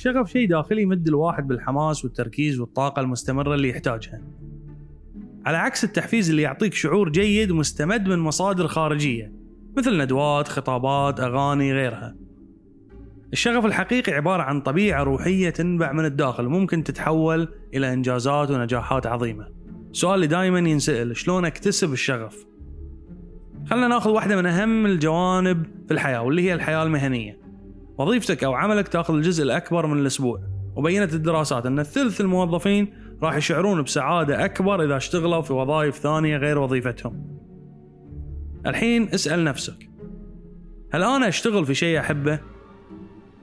الشغف شيء داخلي يمد الواحد بالحماس والتركيز والطاقة المستمرة اللي يحتاجها، على عكس التحفيز اللي يعطيك شعور جيد مستمد من مصادر خارجية مثل ندوات، خطابات، أغاني، غيرها. الشغف الحقيقي عبارة عن طبيعة روحية تنبع من الداخل وممكن تتحول إلى إنجازات ونجاحات عظيمة. السؤال اللي دايما ينسأل، شلون أكتسب الشغف؟ خلنا ناخذ واحدة من أهم الجوانب في الحياة واللي هي الحياة المهنية. وظيفتك أو عملك تأخذ الجزء الأكبر من الأسبوع، وبينت الدراسات أن الثلث الموظفين راح يشعرون بسعادة أكبر إذا اشتغلوا في وظائف ثانية غير وظيفتهم. الحين اسأل نفسك، هل أنا أشتغل في شيء أحبه؟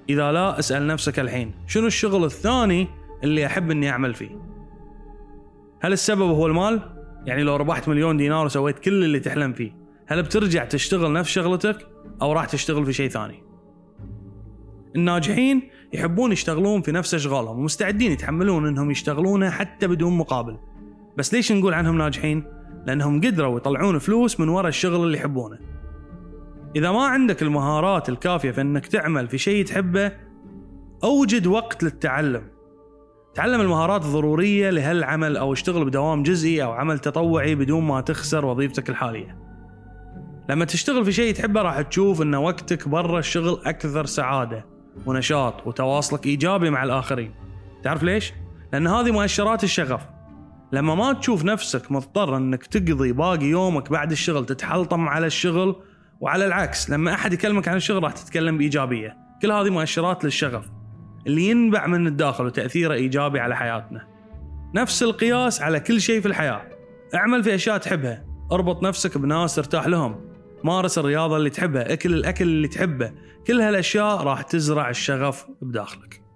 إذا لا، اسأل نفسك الحين، شنو الشغل الثاني اللي أحب أني أعمل فيه؟ هل السبب هو المال؟ يعني لو ربحت 1,000,000 دينار وسويت كل اللي تحلم فيه، هل بترجع تشتغل نفس شغلتك أو راح تشتغل في شيء ثاني؟ الناجحين يحبون يشتغلون في نفس أشغالهم ومستعدين يتحملون أنهم يشتغلونها حتى بدون مقابل. بس ليش نقول عنهم ناجحين؟ لأنهم قدروا يطلعون فلوس من وراء الشغل اللي يحبونه. إذا ما عندك المهارات الكافية في أنك تعمل في شيء تحبه، أوجد وقت للتعلم. تعلم المهارات الضرورية لهالعمل أو اشتغل بدوام جزئي أو عمل تطوعي بدون ما تخسر وظيفتك الحالية. لما تشتغل في شيء تحبه راح تشوف أن وقتك برا الشغل أكثر سعادة ونشاط وتواصلك إيجابي مع الآخرين. تعرف ليش؟ لأن هذه مؤشرات الشغف. لما ما تشوف نفسك مضطر أنك تقضي باقي يومك بعد الشغل تتحلطم على الشغل، وعلى العكس لما أحد يكلمك عن الشغل راح تتكلم بإيجابية. كل هذه مؤشرات للشغف اللي ينبع من الداخل وتأثيره إيجابي على حياتنا. نفس القياس على كل شيء في الحياة. اعمل في أشياء تحبها، اربط نفسك بناس ترتاح لهم، مارس الرياضة اللي تحبها، اكل الأكل اللي تحبه. كل هالأشياء راح تزرع الشغف بداخلك.